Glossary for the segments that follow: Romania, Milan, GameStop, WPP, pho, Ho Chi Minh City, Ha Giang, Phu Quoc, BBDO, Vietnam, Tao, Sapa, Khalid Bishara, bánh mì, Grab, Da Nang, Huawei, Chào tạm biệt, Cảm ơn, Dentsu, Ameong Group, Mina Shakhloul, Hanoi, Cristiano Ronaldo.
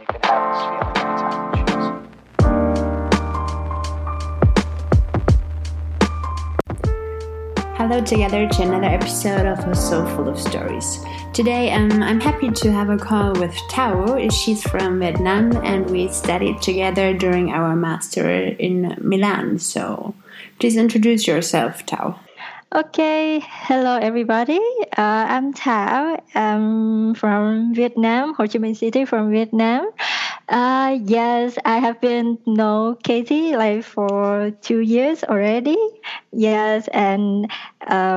You can have this feeling anytime you choose. Hello together to another episode of A Soul Full of Stories. Today I'm happy to have a call with Tao. She's from Vietnam and we studied together during our master in Milan. So please introduce yourself, Tao. Okay, hello everybody. I'm Tao. I'm from Vietnam, Ho Chi Minh City from Vietnam. Yes, I have been know Katie like for 2 years already. Yes, and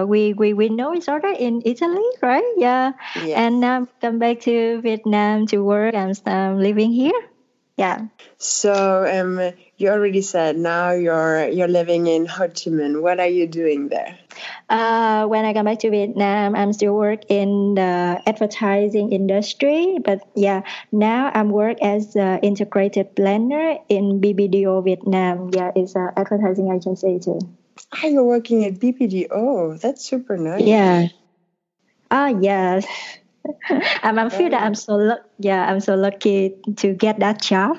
we know each other in Italy, right? Yeah. Yes. And now I'm come back to Vietnam to work. I'm living here. Yeah. So you already said now you're living in Ho Chi Minh. What are you doing there? When I come back to Vietnam, I'm still work in the advertising industry. But yeah, now I'm work as an integrated planner in BBDO Vietnam. Yeah, it's an advertising agency too. Oh, you're working at BBDO. That's super nice. Yeah. Oh, yes. I feel that I'm so lucky to get that job.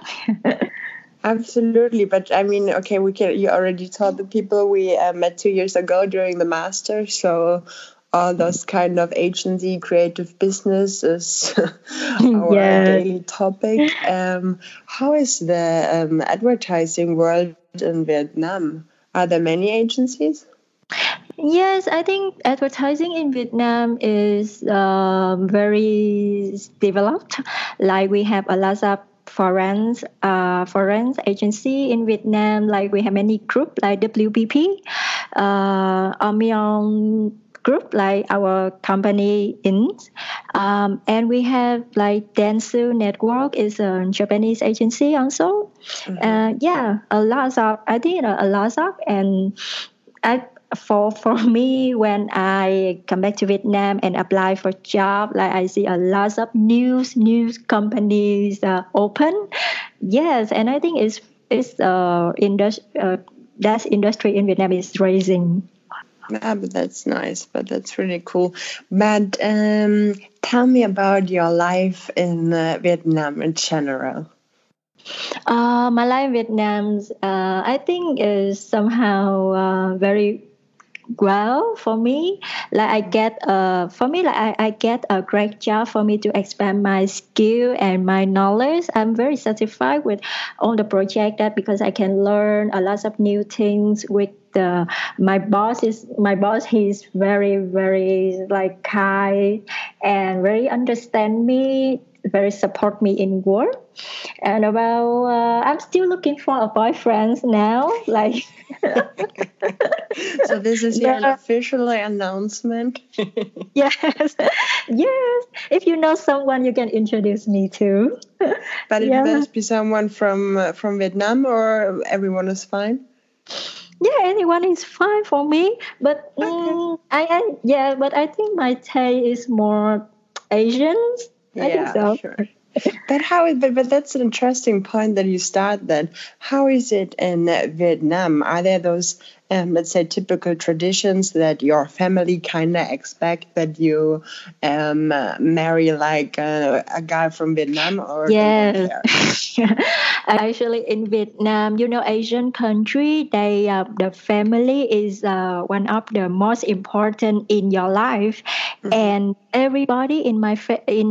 Absolutely, but I mean, okay, you already told the people we met 2 years ago during the master, so all those kind of agency creative business is our daily topic. How is the advertising world in Vietnam? Are there many agencies? Yes, I think advertising in Vietnam is very developed. Like we have a lot of foreign agency in Vietnam. Like we have many group like WPP, Ameong Group, like our company in, and we have like Dentsu Network is a Japanese agency also. Mm-hmm. For me, when I come back to Vietnam and apply for job, like I see a lot of news companies open. Yes, and I think that industry in Vietnam is rising. Yeah, but that's nice. But that's really cool. But tell me about your life in Vietnam in general. My life in Vietnam, I think, is somehow very well for me. Like I get a great job for me to expand my skill and my knowledge. I'm very satisfied with all the project that because I can learn a lot of new things with my boss. He's very, very like kind and very understand me, very support me in work. And about I'm still looking for a boyfriend now, like so this is your official announcement. yes, if you know someone you can introduce me to. But it must be someone from Vietnam, or everyone is fine? Yeah, anyone is fine for me, but okay. But I think my taste is more Asians. Yeah, so. Sure. But that's an interesting point that you start then. How is it in Vietnam? Are there those, let's say, typical traditions that your family kind of expect that you marry like a guy from Vietnam? Or actually in Vietnam, Asian country, they the family is one of the most important in your life. Mm-hmm. And everybody in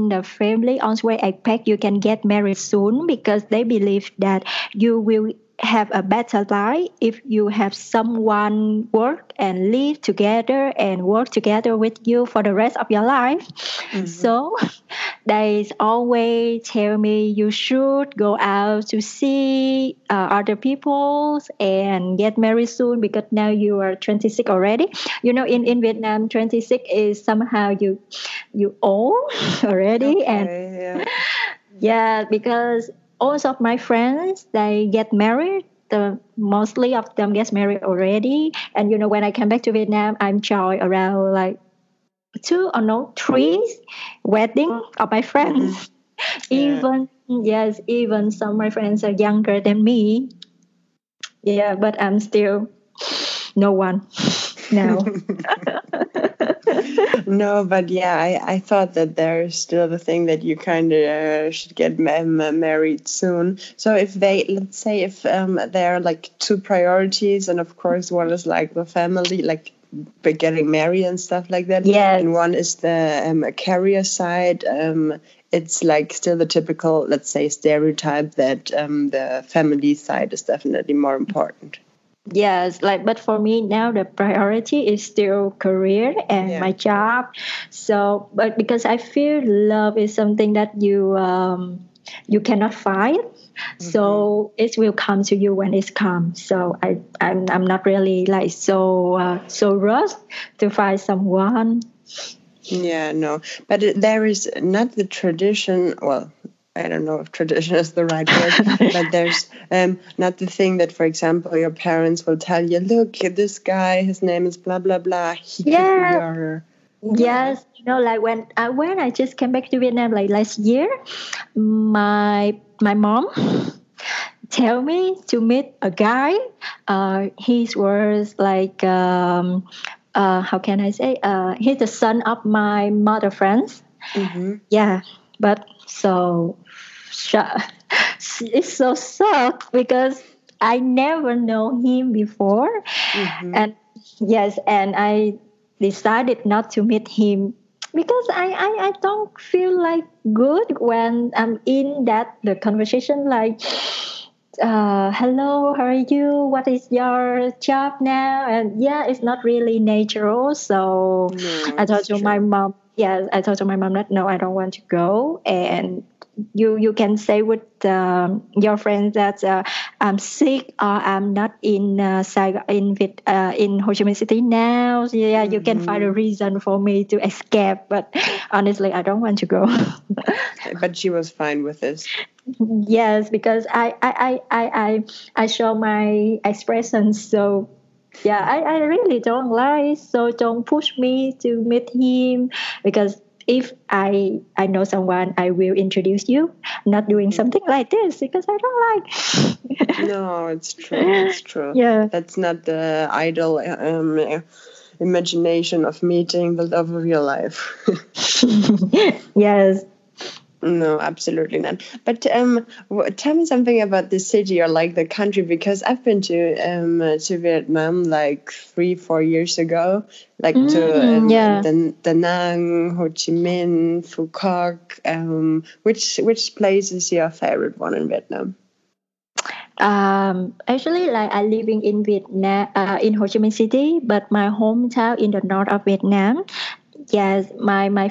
the family always expect you can get married soon because they believe that you will have a better life if you have someone work and live together and work together with you for the rest of your life. Mm-hmm. So they always tell me you should go out to see other people and get married soon because now you are 26 already. In Vietnam, 26 is somehow you old already. Okay, and because most of my friends, they get married. Mostly of them gets married already. And when I come back to Vietnam, I'm joined around like 2 or 3 wedding of my friends. Yeah. Even some of my friends are younger than me. Yeah, but I'm still no one now. No, but yeah, I thought that there's still the thing that you kind of should get married soon. So if they, let's say if there are like two priorities, and of course one is like the family, like getting married and stuff like that. Yeah. And one is the career side. It's like still the typical, let's say, stereotype that the family side is definitely more important. Yes, like, but for me now the priority is still career and my job. So, but because I feel love is something that you you cannot find, so it will come to you when it comes. So I'm not really like so rushed to find someone. Yeah, no, but there is not the tradition. Well, I don't know if tradition is the right word, but there's not the thing that, for example, your parents will tell you, look, this guy, his name is blah, blah, blah. Yes. You know, like when I just came back to Vietnam, like last year, my mom tell me to meet a guy. He was like, how can I say? He's the son of my mother friends. Mm-hmm. Yeah. But so it's so sucked because I never know him before, and yes, and I decided not to meet him because I don't feel like good when I'm in the conversation like, hello, how are you? What is your job now? And yeah, it's not really natural. So no, I told my mom. Yeah, I told my mom that no, I don't want to go. And you can say with your friends that I'm sick or I'm not in in Ho Chi Minh City now. So, yeah, you can find a reason for me to escape. But honestly, I don't want to go. But she was fine with this. Yes, because I show my expressions so. Yeah, I really don't like, so don't push me to meet him because if I know someone, I will introduce you. I'm not doing something like this because I don't like. No, it's true. It's true. Yeah, that's not the ideal imagination of meeting the love of your life. Yes. No, absolutely not. But tell me something about the city or like the country, because I've been to Vietnam like 3-4 years ago, like to Da Nang, Ho Chi Minh, Phu Quoc. Which place is your favorite one in Vietnam? Actually, like I living in Vietnam, in Ho Chi Minh City, but my hometown in the north of Vietnam. Yes, my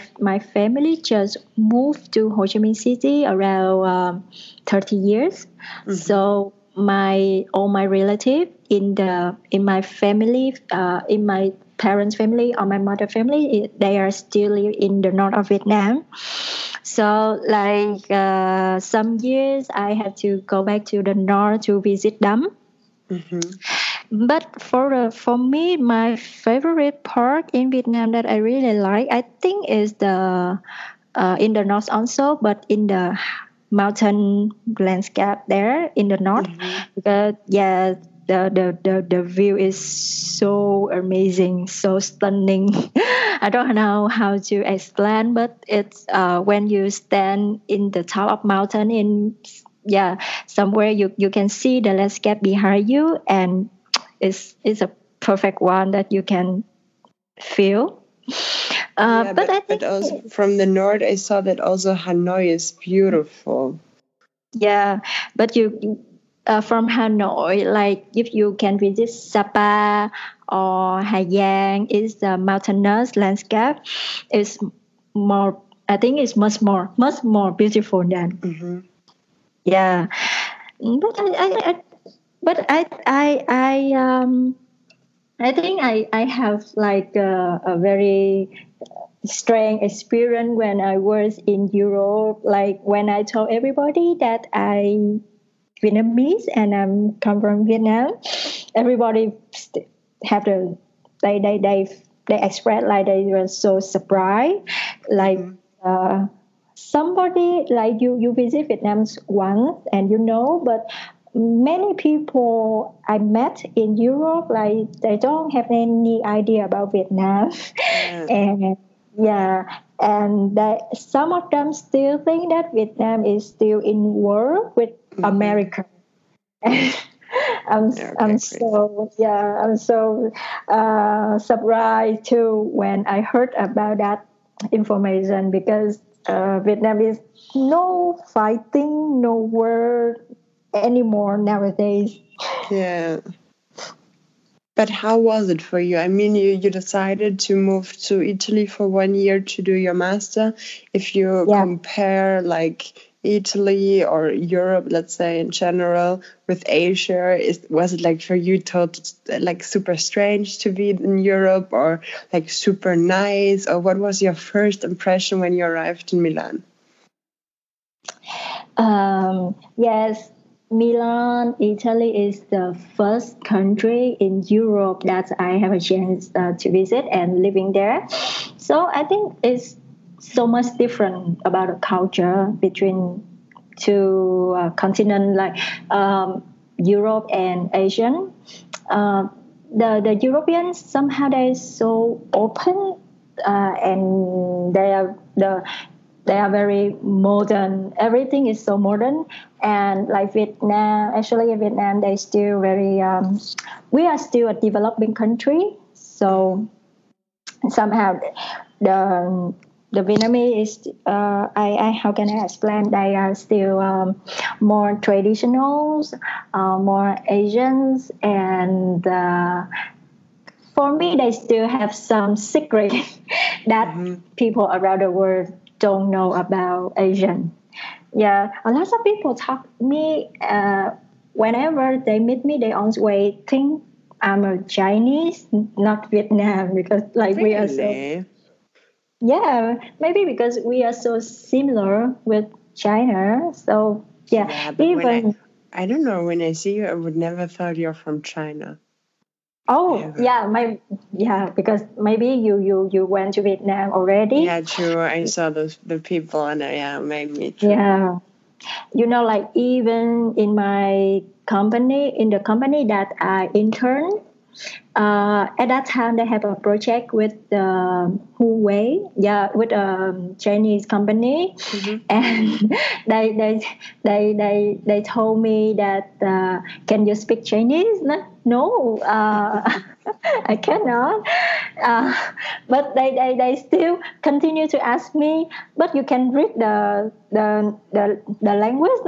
family just moved to Ho Chi Minh City around 30 years. So all my relatives in my family, in my parents' family or my mother's family, they are still in the north of Vietnam. So like some years I had to go back to the north to visit them. But for me, my favorite part in Vietnam that I really like, I think, is the in the north also, but in the mountain landscape there in the north. But yeah, the view is so amazing, so stunning. I don't know how to explain, but it's when you stand in the top of mountain in somewhere you can see the landscape behind you, and it's a perfect one that you can feel. But also from the north, I saw that also Hanoi is beautiful. Yeah, but you from Hanoi, like if you can visit Sapa or Ha Giang, is the mountainous landscape. It's more, I think, it's much more beautiful than. Yeah, but I think I have like a very strange experience when I was in Europe. Like when I told everybody that I'm Vietnamese and I'm come from Vietnam, everybody have the they expressed like they were so surprised, like. Somebody like you visit Vietnam once and you know, but many people I met in Europe, like they don't have any idea about Vietnam. Yeah. And that some of them still think that Vietnam is still in war with America. I'm so surprised too when I heard about that information, because Vietnam is no fighting, no war anymore nowadays. Yeah. But how was it for you? I mean, you decided to move to Italy for 1 year to do your master. If you compare like Italy or Europe, let's say in general, with Asia, was it like for you like super strange to be in Europe, or like super nice? Or what was your first impression when you arrived in Milan? Yes. Milan, Italy is the first country in Europe that I have a chance to visit and living there. So I think it's so much different about the culture between two continents like Europe and Asian. The Europeans somehow they're so open and they are very modern. Everything is so modern. And like Vietnam, actually in Vietnam, they still very, we are still a developing country. So somehow the Vietnamese, how can I explain? They are still more traditional, more Asians. And for me, they still have some secret that people around the world don't know about Asian. Yeah, a lot of people talk to me, whenever they meet me, they always think I'm a Chinese, not Vietnam, because like we are so... Yeah, maybe because we are so similar with China, so yeah. But even I don't know, when I see you, I would never thought you're from China. Oh, yeah, because maybe you went to Vietnam already. Yeah, true. I saw the people and maybe. True. Yeah. You know, like even in my company, in the company that I interned, at that time they have a project with Huawei, with a Chinese company, and they told me that can you speak Chinese? No, I cannot. But they still continue to ask me. But you can read the language?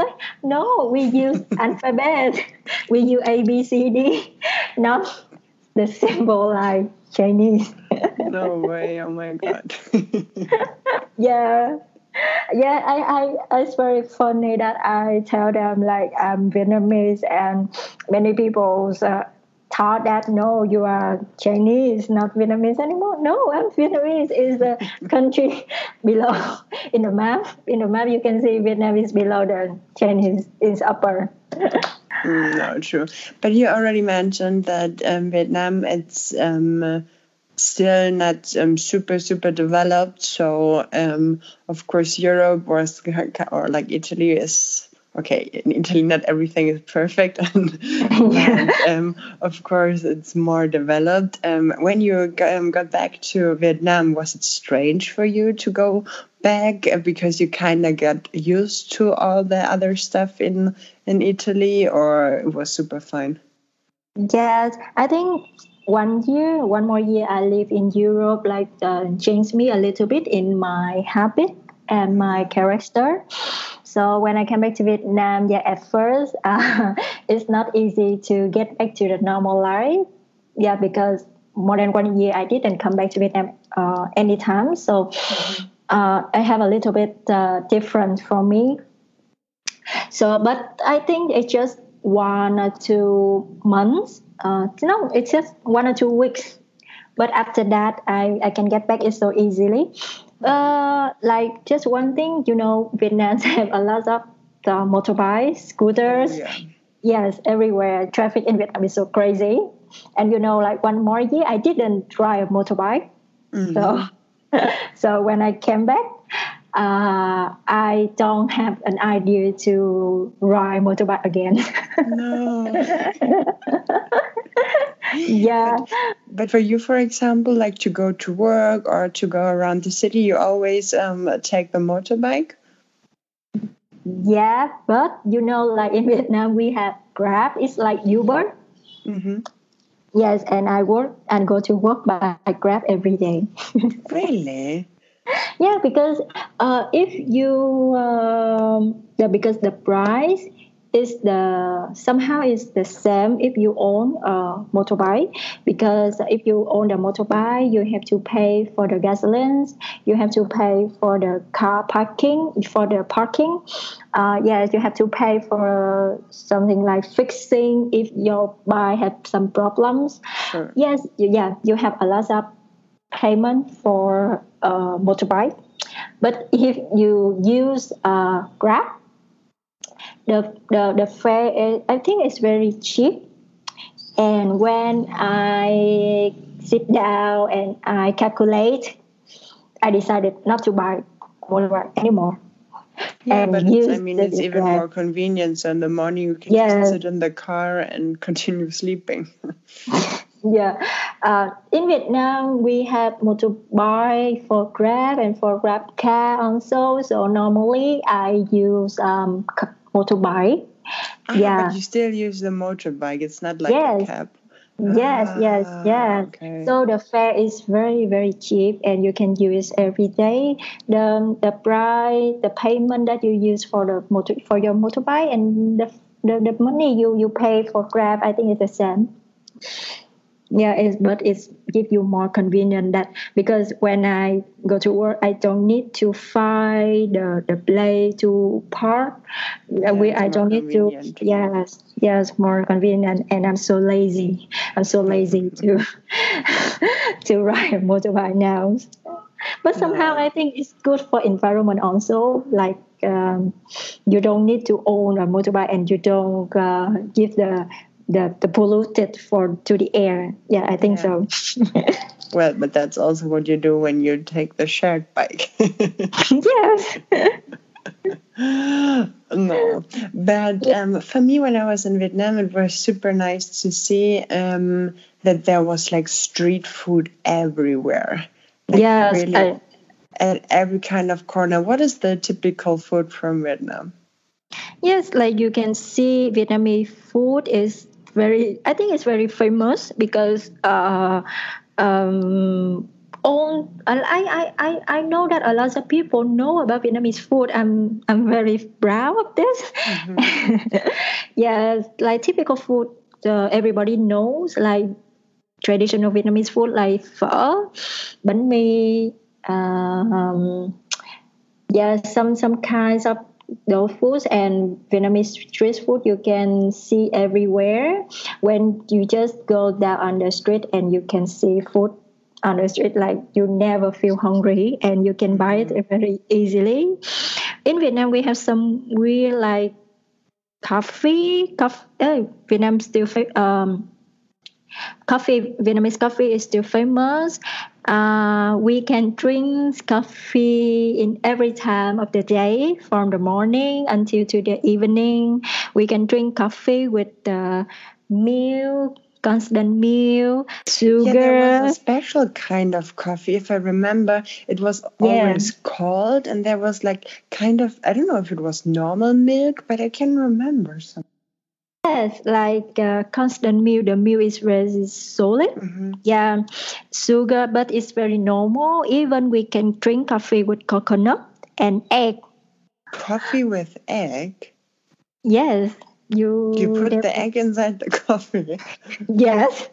No, we use alphabet. We use A B C D. Not the symbol like Chinese. No way! Oh my god. Yeah. I it's very funny that I tell them like I'm Vietnamese, and many people thought that no, you are Chinese, not Vietnamese anymore. No, I'm Vietnamese. Is the country below in the map? In the map, you can see Vietnam is below, the Chinese is upper. No, true. But you already mentioned that Vietnam, it's still not super developed. So of course Europe or like Italy is okay. In Italy, not everything is perfect, and of course it's more developed. When you got back to Vietnam, was it strange for you to go back because you kind of got used to all the other stuff in Italy, or it was super fine? Yes, I think one more year I live in Europe like changed me a little bit in my habit and my character. So when I came back to Vietnam, at first it's not easy to get back to the normal life. Yeah, because more than 1 year I didn't come back to Vietnam anytime. So I have a little bit different from me. So, but I think it's just 1 or 2 months. It's just 1 or 2 weeks. But after that, I can get back it so easily. Like just one thing, you know, Vietnam have a lot of motorbikes, scooters. Oh, yeah. Yes, everywhere. Traffic in Vietnam is so crazy. And you know, like 1 more year, I didn't drive a motorbike. So when I came back, I don't have an idea to ride motorbike again. No. Yeah. But for you, for example, like to go to work or to go around the city, you always take the motorbike? Yeah, but you know, like in Vietnam, we have Grab. It's like Uber. Mm-hmm. Yes, and I work and go to work by Grab every day. Really? Yeah, because if you because the price is somehow is the same if you own a motorbike, because if you own the motorbike, you have to pay for the gasoline, you have to pay for the car parking, for the parking. Yes, you have to pay for something like fixing if your bike has some problems. Sure. Yes, you have a lot of payment for motorbike. But if you use Grab, the fare is, I think it's very cheap. And when I sit down and I calculate, I decided not to buy motorbike anymore. Yeah, and but it's even more convenient. So in the morning you can just sit in the car and continue sleeping. Yeah, in Vietnam we have motorbike for Grab and for Grab car also. So normally I use motorbike. Ah, yeah, but you still use the motorbike. It's not like a cab. Yes, yes. Okay. So the fare is very, very cheap, and you can use every day. The price, the payment that you use for the for your motorbike, and the money you pay for Grab, I think it's the same. Yeah, it gives you more convenience, that because when I go to work, I don't need to find the place to park. More convenient, and I'm so lazy. I'm so lazy to to ride a motorbike now. But somehow I think it's good for environment also. Like you don't need to own a motorbike, and you don't give the polluted to the air. Yeah, I think so. Well, but that's also what you do when you take the shared bike. Yes. No, but for me, when I was in Vietnam, it was super nice to see that there was like street food everywhere. Like, really, at every kind of corner. What is the typical food from Vietnam? Yes, like you can see, Vietnamese food is I think it's very famous because I know that a lot of people know about Vietnamese food. I'm very proud of this. Mm-hmm. Yes, like typical food everybody knows, like traditional Vietnamese food like pho, bánh mì, some kinds of those foods, and Vietnamese street food you can see everywhere. When you just go down on the street and you can see food on the street, like you never feel hungry and you can buy it very easily. In Vietnam, we have some weird like Vietnamese coffee is still famous. We can drink coffee in every time of the day, from the morning until to the evening. We can drink coffee with milk, constant milk, sugar. Yeah, there was a special kind of coffee. If I remember, it was always cold, and there was like kind of, I don't know if it was normal milk, but I can remember something. Yes, like constant milk. The milk is very solid. Mm-hmm. Yeah, sugar, but it's very normal. Even we can drink coffee with coconut and egg. Coffee with egg? Yes. You put the egg inside the coffee? Yes.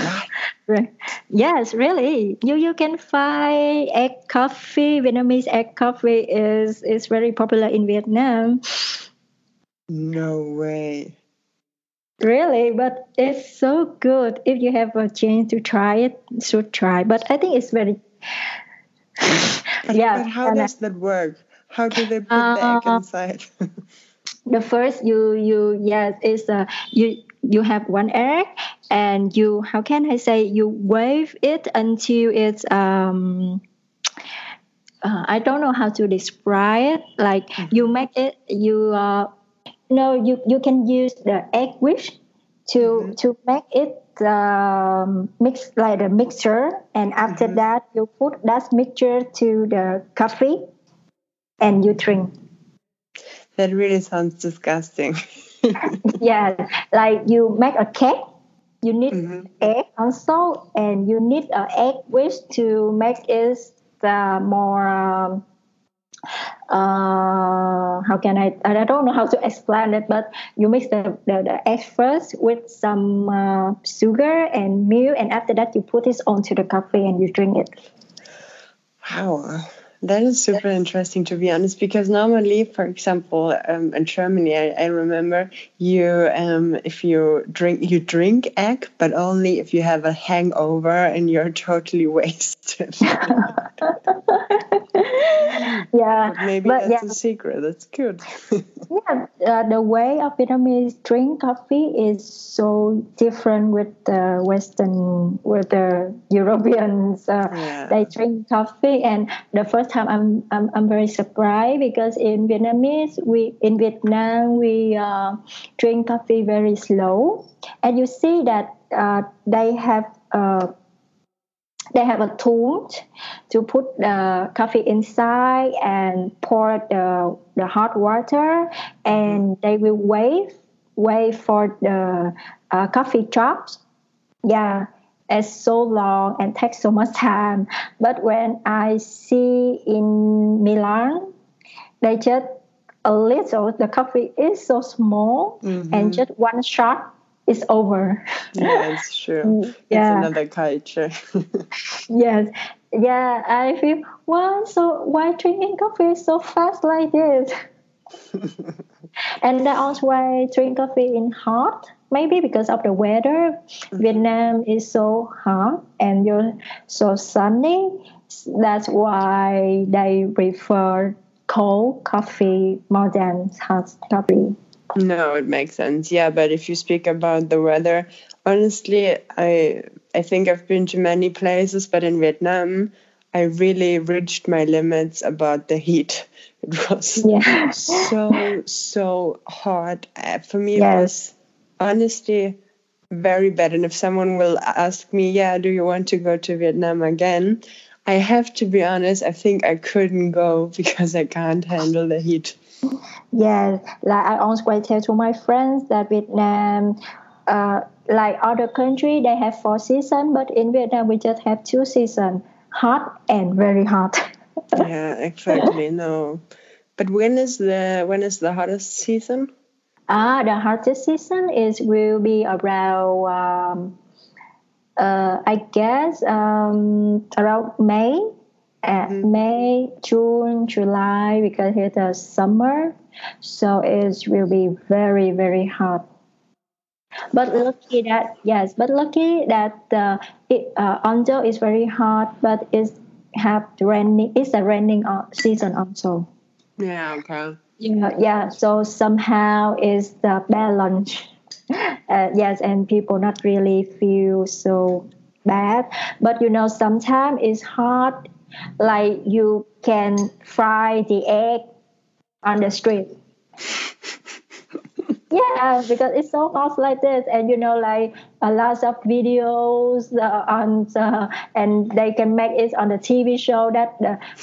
What? Right. Yes, really. You can find egg coffee. Vietnamese egg coffee is very popular in Vietnam. No way. Really, but it's so good. If you have a chance to try it, should try. But I think it's very... But how does that work? How do they put the egg inside? The first, you have one egg, and you, how can I say, you wave it until it's I don't know how to describe it. Like you make it, you you can use the egg whisk to to make it mix like the mixture, and after that you put that mixture to the coffee and you drink. That really sounds disgusting. Yeah, like you make a cake, you need egg also, and you need an egg whisk to make it more how can I don't know how to explain it, but you mix the egg first with some sugar and milk, and after that you put it onto the coffee and you drink it. Wow, that is super interesting, to be honest, because normally, for example, in Germany, I remember you if you drink egg, but only if you have a hangover and you're totally wasted. Yeah, but maybe that's a secret. That's good. The way of Vietnamese drink coffee is so different with the Western, with the Europeans. They drink coffee, and the first time I'm very surprised, because in Vietnam we drink coffee very slow, and you see that they have a tool to put the coffee inside and pour the hot water, and they will wait for the coffee drops. Yeah, it's so long and takes so much time. But when I see in Milan, they just a little, the coffee is so small, and just one shot, it's over. Yeah, it's true. Yeah. It's another culture. Yes. Yeah, I feel, wow, so why drinking coffee so fast like this? And that's also why I drink coffee in hot, maybe because of the weather. Vietnam is so hot and you're so sunny. That's why they prefer cold coffee more than hot coffee. No, it makes sense. Yeah, but if you speak about the weather, honestly, I think I've been to many places, but in Vietnam, I really reached my limits about the heat. It was so hot. For me, it was honestly very bad. And if someone will ask me, do you want to go to Vietnam again? I have to be honest, I think I couldn't go because I can't handle the heat. Yeah, like I always tell to my friends that Vietnam, like other country, they have 4 seasons, but in Vietnam we just have 2 seasons, hot and very hot. Yeah, exactly. No, but when is the hottest season? The hottest season will be around I guess around May. May, June, July, because it's a summer, so it will be very, very hot. But lucky that although it's very hot, but it's a raining season also. Yeah. Okay. Yeah. So somehow it's the balance. And people not really feel so bad, but sometimes it's hot. Like you can fry the egg on the street. Because it's so hot like this, and like a lot of videos and they can make it on the TV show that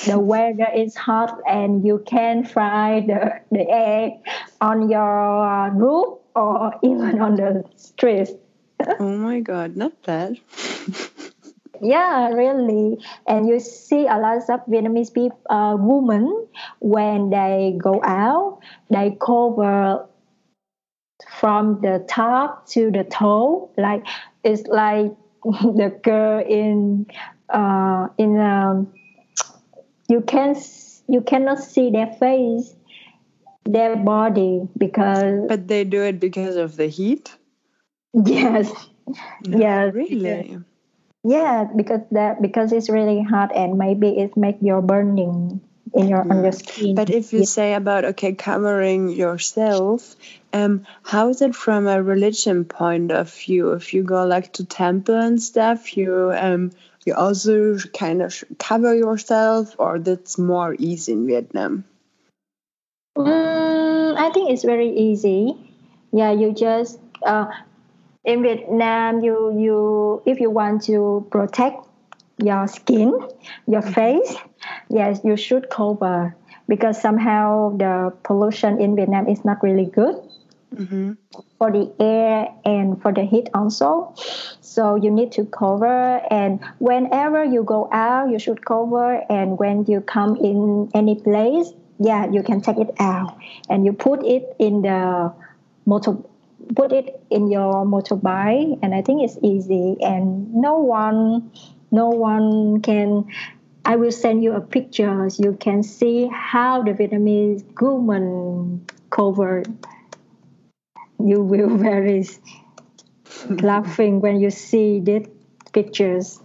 the weather is hot and you can fry the egg on your roof or even on the street. Oh my God, not that. Yeah, really. And you see a lot of Vietnamese people, women, when they go out, they cover from the top to the toe. Like it's like the girl you cannot see their face, their body, because. But they do it because of the heat. Yes. No, yes. Really. Yes. Yeah, because it's really hot and maybe it makes your burning on your skin. But if you say about covering yourself, how is it from a religion point of view? If you go like to temple and stuff, you you also kind of cover yourself, or that's more easy in Vietnam? I think it's very easy. Yeah, you just in Vietnam, you if you want to protect your skin, your face, yes, you should cover, because somehow the pollution in Vietnam is not really good for the air and for the heat also. So you need to cover, and whenever you go out, you should cover, and when you come in any place, yeah, you can take it out and you put it in the your motorbike, and I think it's easy, and no one can. I will send you a picture. You can see how the Vietnamese woman covered. You will very laughing when you see these pictures.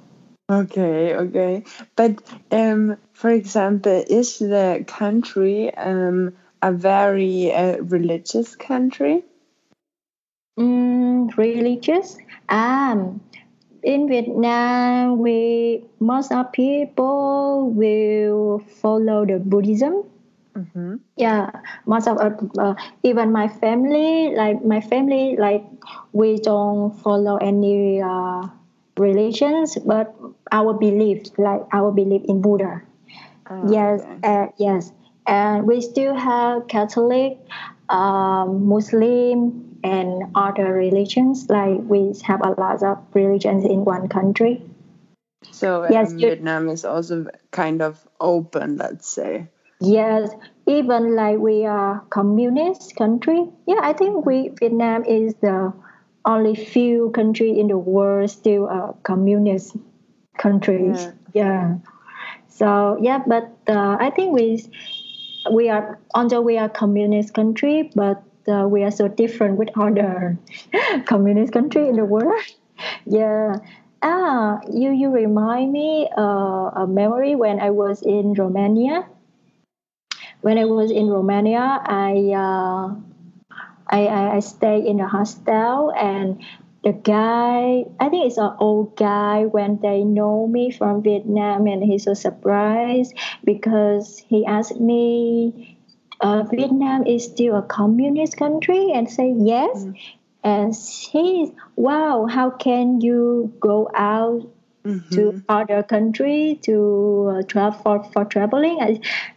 Okay. But for example, is the country a very religious country? Religious? In Vietnam, most of people will follow the Buddhism. Yeah, most of even my family, like we don't follow any religions, but our belief in Buddha. Yes, okay. Yes, and we still have Catholic, Muslim, and other religions. Like we have a lot of religions in one country. So yes, Vietnam is also kind of open, let's say. Yes, even like we are communist country. Yeah, I think Vietnam is the only few country in the world still a communist country. Yeah. So yeah, but I think we are, although we are communist country, but we are so different with other communist country in the world. Yeah. You remind me a memory when I was in Romania. When I was in Romania, I stayed in a hostel, and the guy, I think it's an old guy, when they know me from Vietnam, and he's so surprised because he asked me, Vietnam is still a communist country, and say yes. And he's, wow, how can you go out to other country to travel for traveling?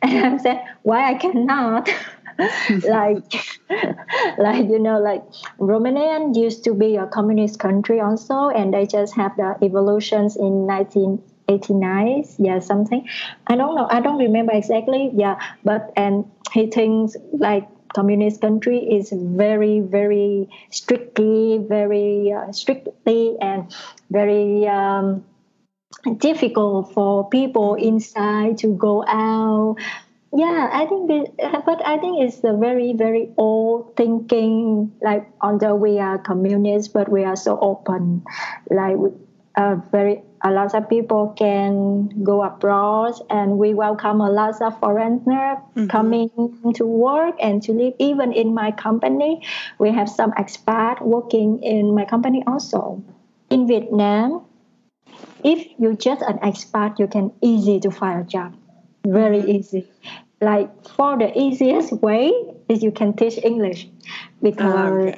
And I said, why I cannot? like Romania used to be a communist country also, and they just have the evolutions in 1989. Yeah, something. I don't know. I don't remember exactly. Yeah, but and he thinks like communist country is very, very strictly and very difficult for people inside to go out. Yeah, I think it's a very, very old thinking. Like, although we are communists, but we are so open. Like, a lot of people can go abroad, and we welcome a lot of foreigners coming to work and to live. Even in my company, we have some expats working in my company also. In Vietnam, if you're just an expat, you can easy to find a job. Very easy. Like, for the easiest way is you can teach English, because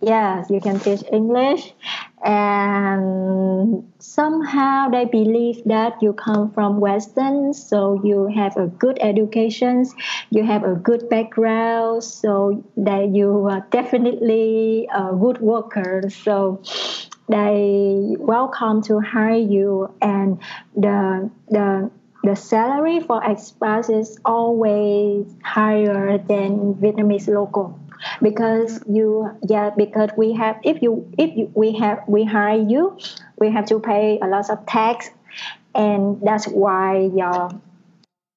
yes, you can teach English, and somehow they believe that you come from Western, so you have a good education, you have a good background, so that you are definitely a good worker. So they welcome to hire you, and the salary for expats is always higher than Vietnamese local, because we have, we hire you, we have to pay a lot of tax, and that's why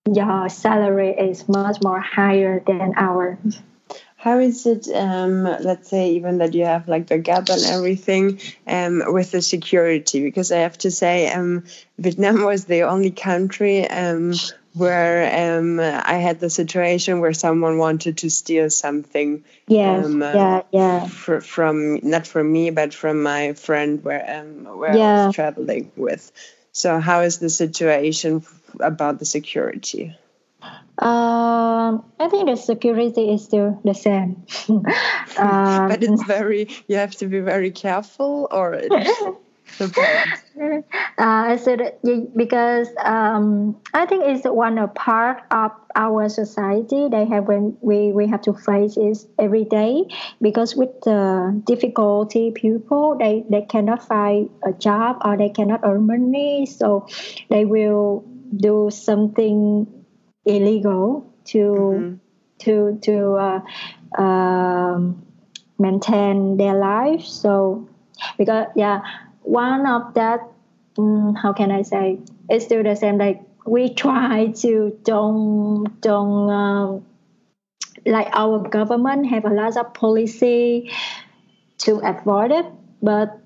your salary is much more higher than ours. How is it, let's say, even that you have like the gap and everything, with the security? Because I have to say, Vietnam was the only country where I had the situation where someone wanted to steal something. Yes, from, not from me, but from my friend where I was traveling with. So how is the situation about the security? I think the security is still the same. But it's you have to be very careful, or it's the point? So that, because I think it's one part of our society they have when we have to face it every day, because with the difficulty people they cannot find a job or they cannot earn money, so they will do something illegal to maintain their life. So because one of that, how can I say, it's still the same. Like we try to don't like our government have a lot of policy to avoid it, but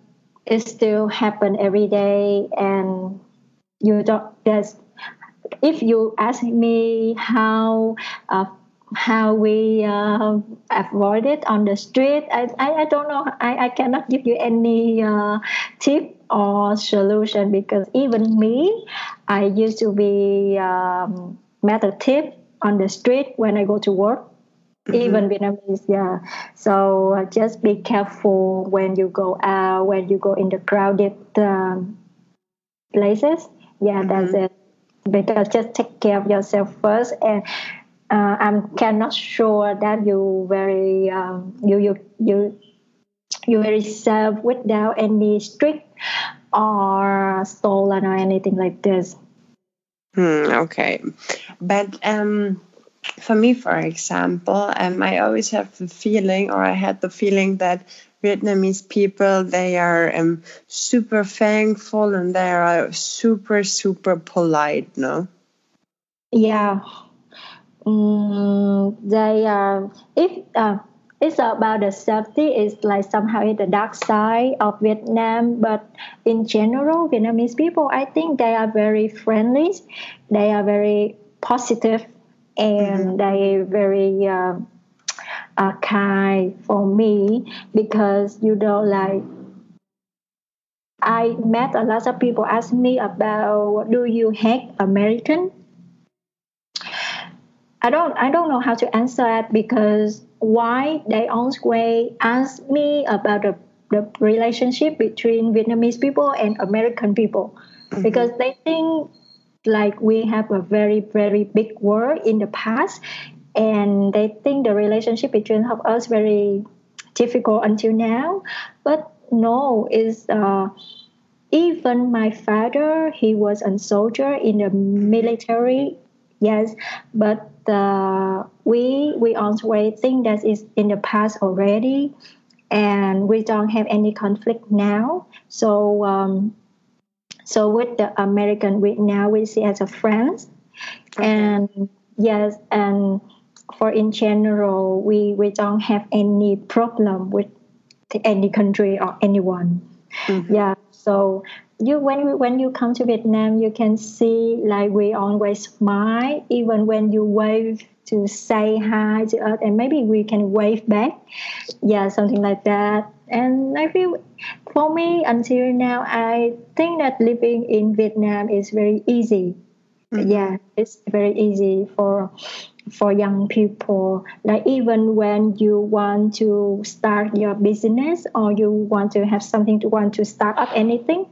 it still happen every day. And you don't. If you ask me how we avoid it on the street, I don't know. I cannot give you any tip or solution, because even me, I used to be met a tip on the street when I go to work. Mm-hmm. Even Vietnamese, So just be careful when you go out, when you go in the crowded places. Yeah, that's it. Because just take care of yourself first, and I'm cannot sure that you very you very safe without any strict or stolen or anything like this. Okay, but for me, for example, I always have the feeling, or I had the feeling that Vietnamese people, they are super thankful and they are super polite, no? Yeah. They are, if it's about the safety, it's like somehow it's the dark side of Vietnam. But in general, Vietnamese people, I think they are very friendly. They are very positive and they very... kind for me, because you know, like I met a lot of people ask me about, do you hate American? I don't know how to answer it, because why they always ask me about the relationship between Vietnamese people and American people, because they think like we have a very big war in the past. And they think the relationship between us very difficult until now. But no, it's even my father, he was a soldier in the military, yes. But we always think that is in the past already, and we don't have any conflict now. So so with the American, we see as a friend, and yes, and. For in general, we don't have any problem with any country or anyone. Yeah, so you when you come to Vietnam, you can see like we always smile, even when you wave to say hi to us, and maybe we can wave back. Yeah, something like that. And I feel for me until now, I think that living in Vietnam is very easy. Yeah, it's very easy for young people. Like even when you want to start your business or you want to have something to want to start up anything,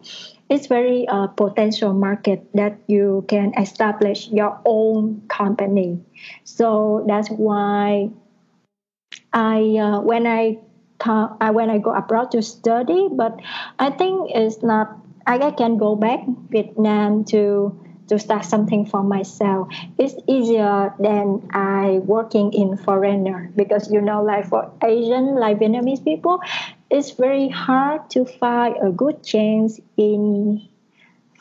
it's very potential market that you can establish your own company. So that's why when I go abroad to study, but I think it's not. I can go back Vietnam to start something for myself. It's easier than I working in foreigner, because you know, like for Asian, like Vietnamese people, it's very hard to find a good chance in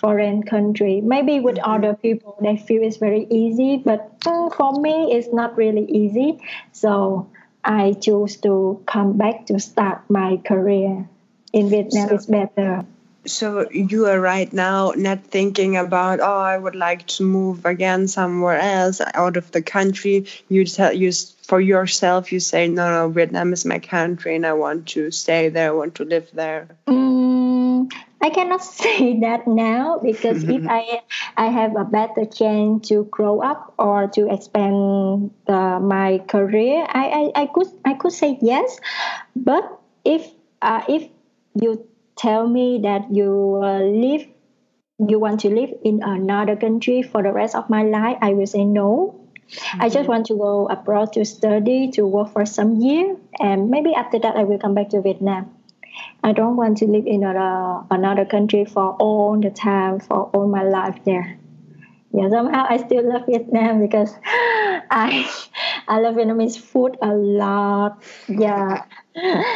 foreign country. Maybe with other people, they feel it's very easy, but for me, it's not really easy. So I choose to come back to start my career. In Vietnam, it's better. So you are right now not thinking about, I would like to move again somewhere else out of the country. For yourself, you say, no, Vietnam is my country and I want to stay there, I want to live there. I cannot say that now because if I have a better chance to grow up or to expand my career, I could say yes. But if you tell me that you want to live in another country for the rest of my life, I will say no. Mm-hmm. I just want to go abroad to study, to work for some year, and maybe after that I will come back to Vietnam. I don't want to live in another country for all the time, for all my life there. Yeah, somehow I still love Vietnam because I love Vietnamese food a lot. Yeah,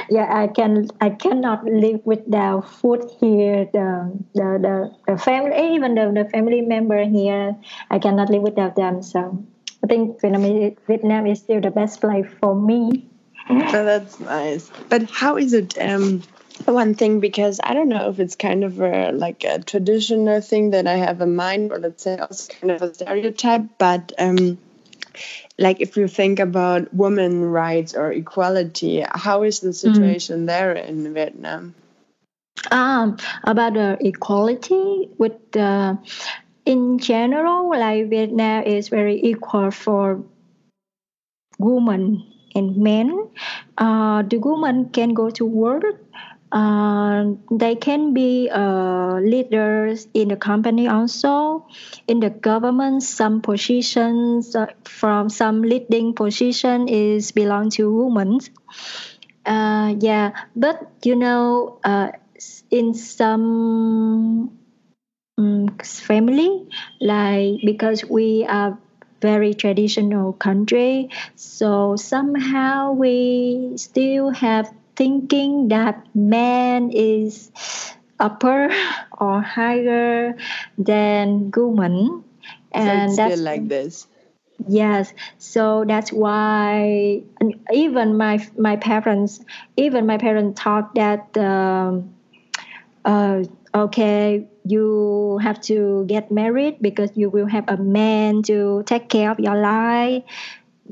yeah, I cannot live without food here. The family, even the family member here, I cannot live without them. So I think Vietnam is still the best place for me. Oh, that's nice. But how is it? One thing, because I don't know if it's kind of a traditional thing that I have in mind, or let's say also kind of a stereotype, but like if you think about women rights or equality, how is the situation there in Vietnam? About equality with in general, like Vietnam is very equal for women and men. The women can go to work. They can be leaders in the company also, in the government. Some positions from some leading position is belong to women. Yeah, but you know, in some family, like because we are very traditional country, so somehow we still have thinking that man is upper or higher than woman, and so that's still like this. Yes, so that's why even my parents thought that okay, you have to get married because you will have a man to take care of your life.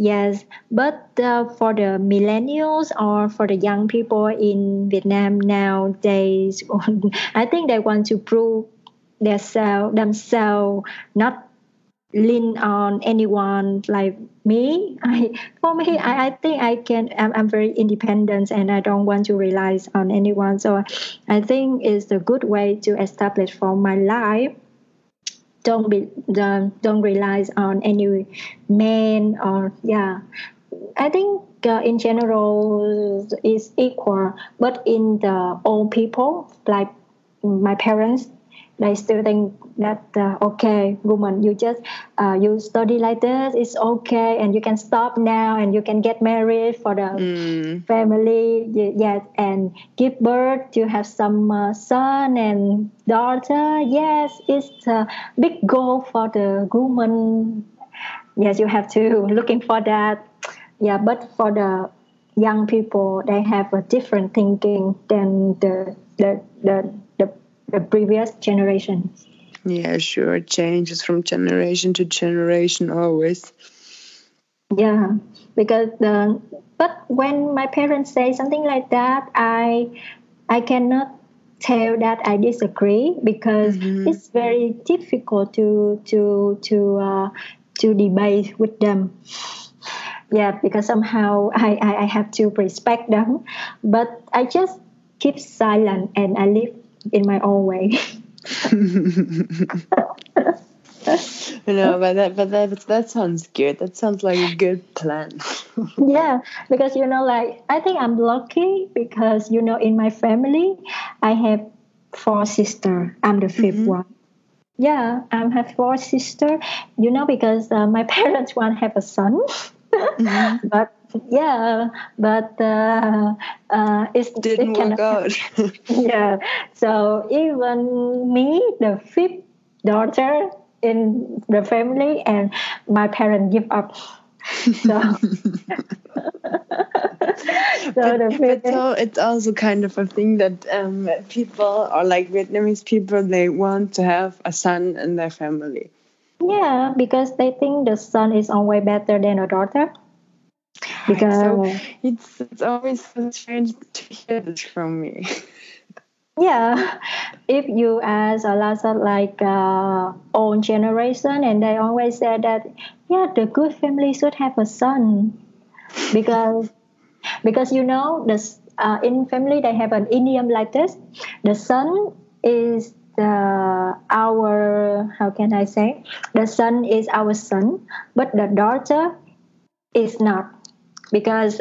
Yes, but for the millennials or for the young people in Vietnam nowadays, I think they want to prove themselves, not lean on anyone like me. I think I can. I'm very independent, and I don't want to rely on anyone. So I think it's a good way to establish for my life. Don't rely on any man or yeah. I think in general it's equal, but in the old people like my parents, they still think that okay, woman, you just you study like this, it's okay, and you can stop now, and you can get married for the family, yes, and give birth. You have some son and daughter. Yes, it's a big goal for the woman. Yes, you have to looking for that. Yeah, but for the young people, they have a different thinking than the previous generation. Yeah, sure. Changes from generation to generation always. Yeah, because but when my parents say something like that, I cannot tell that I disagree because it's very difficult to debate with them. Yeah, because somehow I have to respect them, but I just keep silent and I live in my own way. No, but that sounds good. That sounds like a good plan. Yeah, because you know, like I think I'm lucky because you know, in my family, I have 4 sisters. I'm the 5th one. Yeah, I have 4 sisters. You know, because my parents want to have a son, but. Yeah, but it didn't work out. Yeah, so even me, the 5th daughter in the family, and my parents give up. So, so it's also kind of a thing that people or like Vietnamese people, they want to have a son in their family. Yeah, because they think the son is always better than a daughter. Because so it's always so strange to hear this from me. Yeah, if you ask a lot of like old generation, and they always say that, yeah, the good family should have a son, because you know this in family they have an idiom like this: the son is our, how can I say, the son is our son, but the daughter is not. Because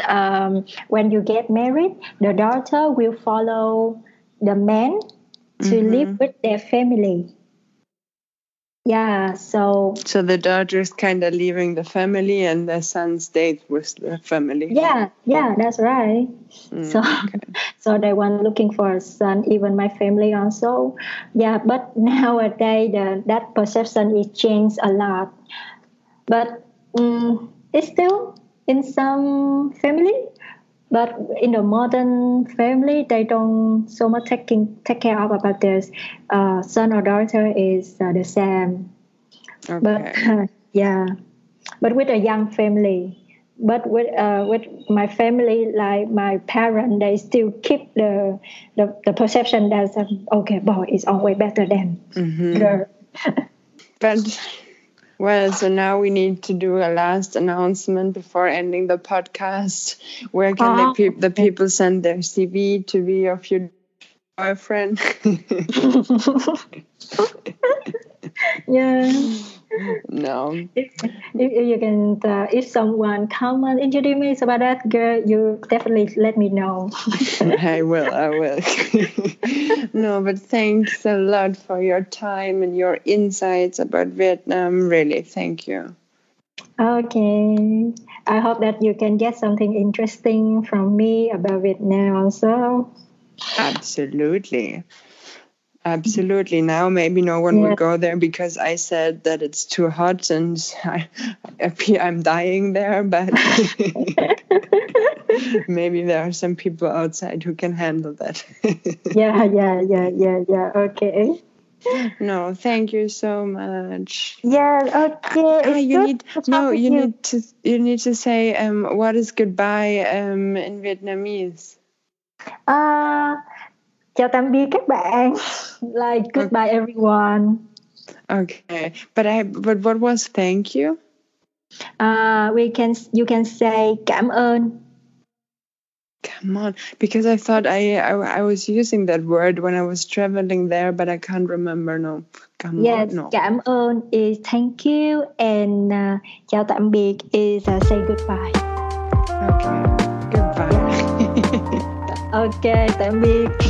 when you get married, the daughter will follow the man to live with their family. Yeah, so the daughter is kind of leaving the family, and the son stays with the family. Yeah, that's right. So they were looking for a son, even my family also. Yeah, but nowadays that perception is changed a lot. But it's still in some family. But in the modern family, they don't so much take care of about this. Son or daughter is the same. Okay. But but with a young family, but with my family, like my parents, they still keep the perception that boy is always better than girl. But. Well, so now we need to do a last announcement before ending the podcast. Where can the people send their CV to be of your boyfriend? Yeah. No. If you can, if someone come and introduce me about that girl, you definitely let me know. I will. No, but thanks a lot for your time and your insights about Vietnam. Really, thank you. Okay. I hope that you can get something interesting from me about Vietnam also. Absolutely. Now maybe no one would go there because I said that it's too hot and I'm dying there. But maybe there are some people outside who can handle that. Yeah. Okay. No, thank you so much. Yeah, okay. You need to say what is goodbye in Vietnamese. Chào tạm biệt các bạn. Like goodbye everyone. Okay, but what was thank you? You can say cảm ơn. Come on, because I thought I was using that word when I was traveling there, but I can't remember. No, come on, no. Cảm ơn is thank you, and chào tạm biệt is say goodbye. Okay, goodbye. Okay, tạm biệt.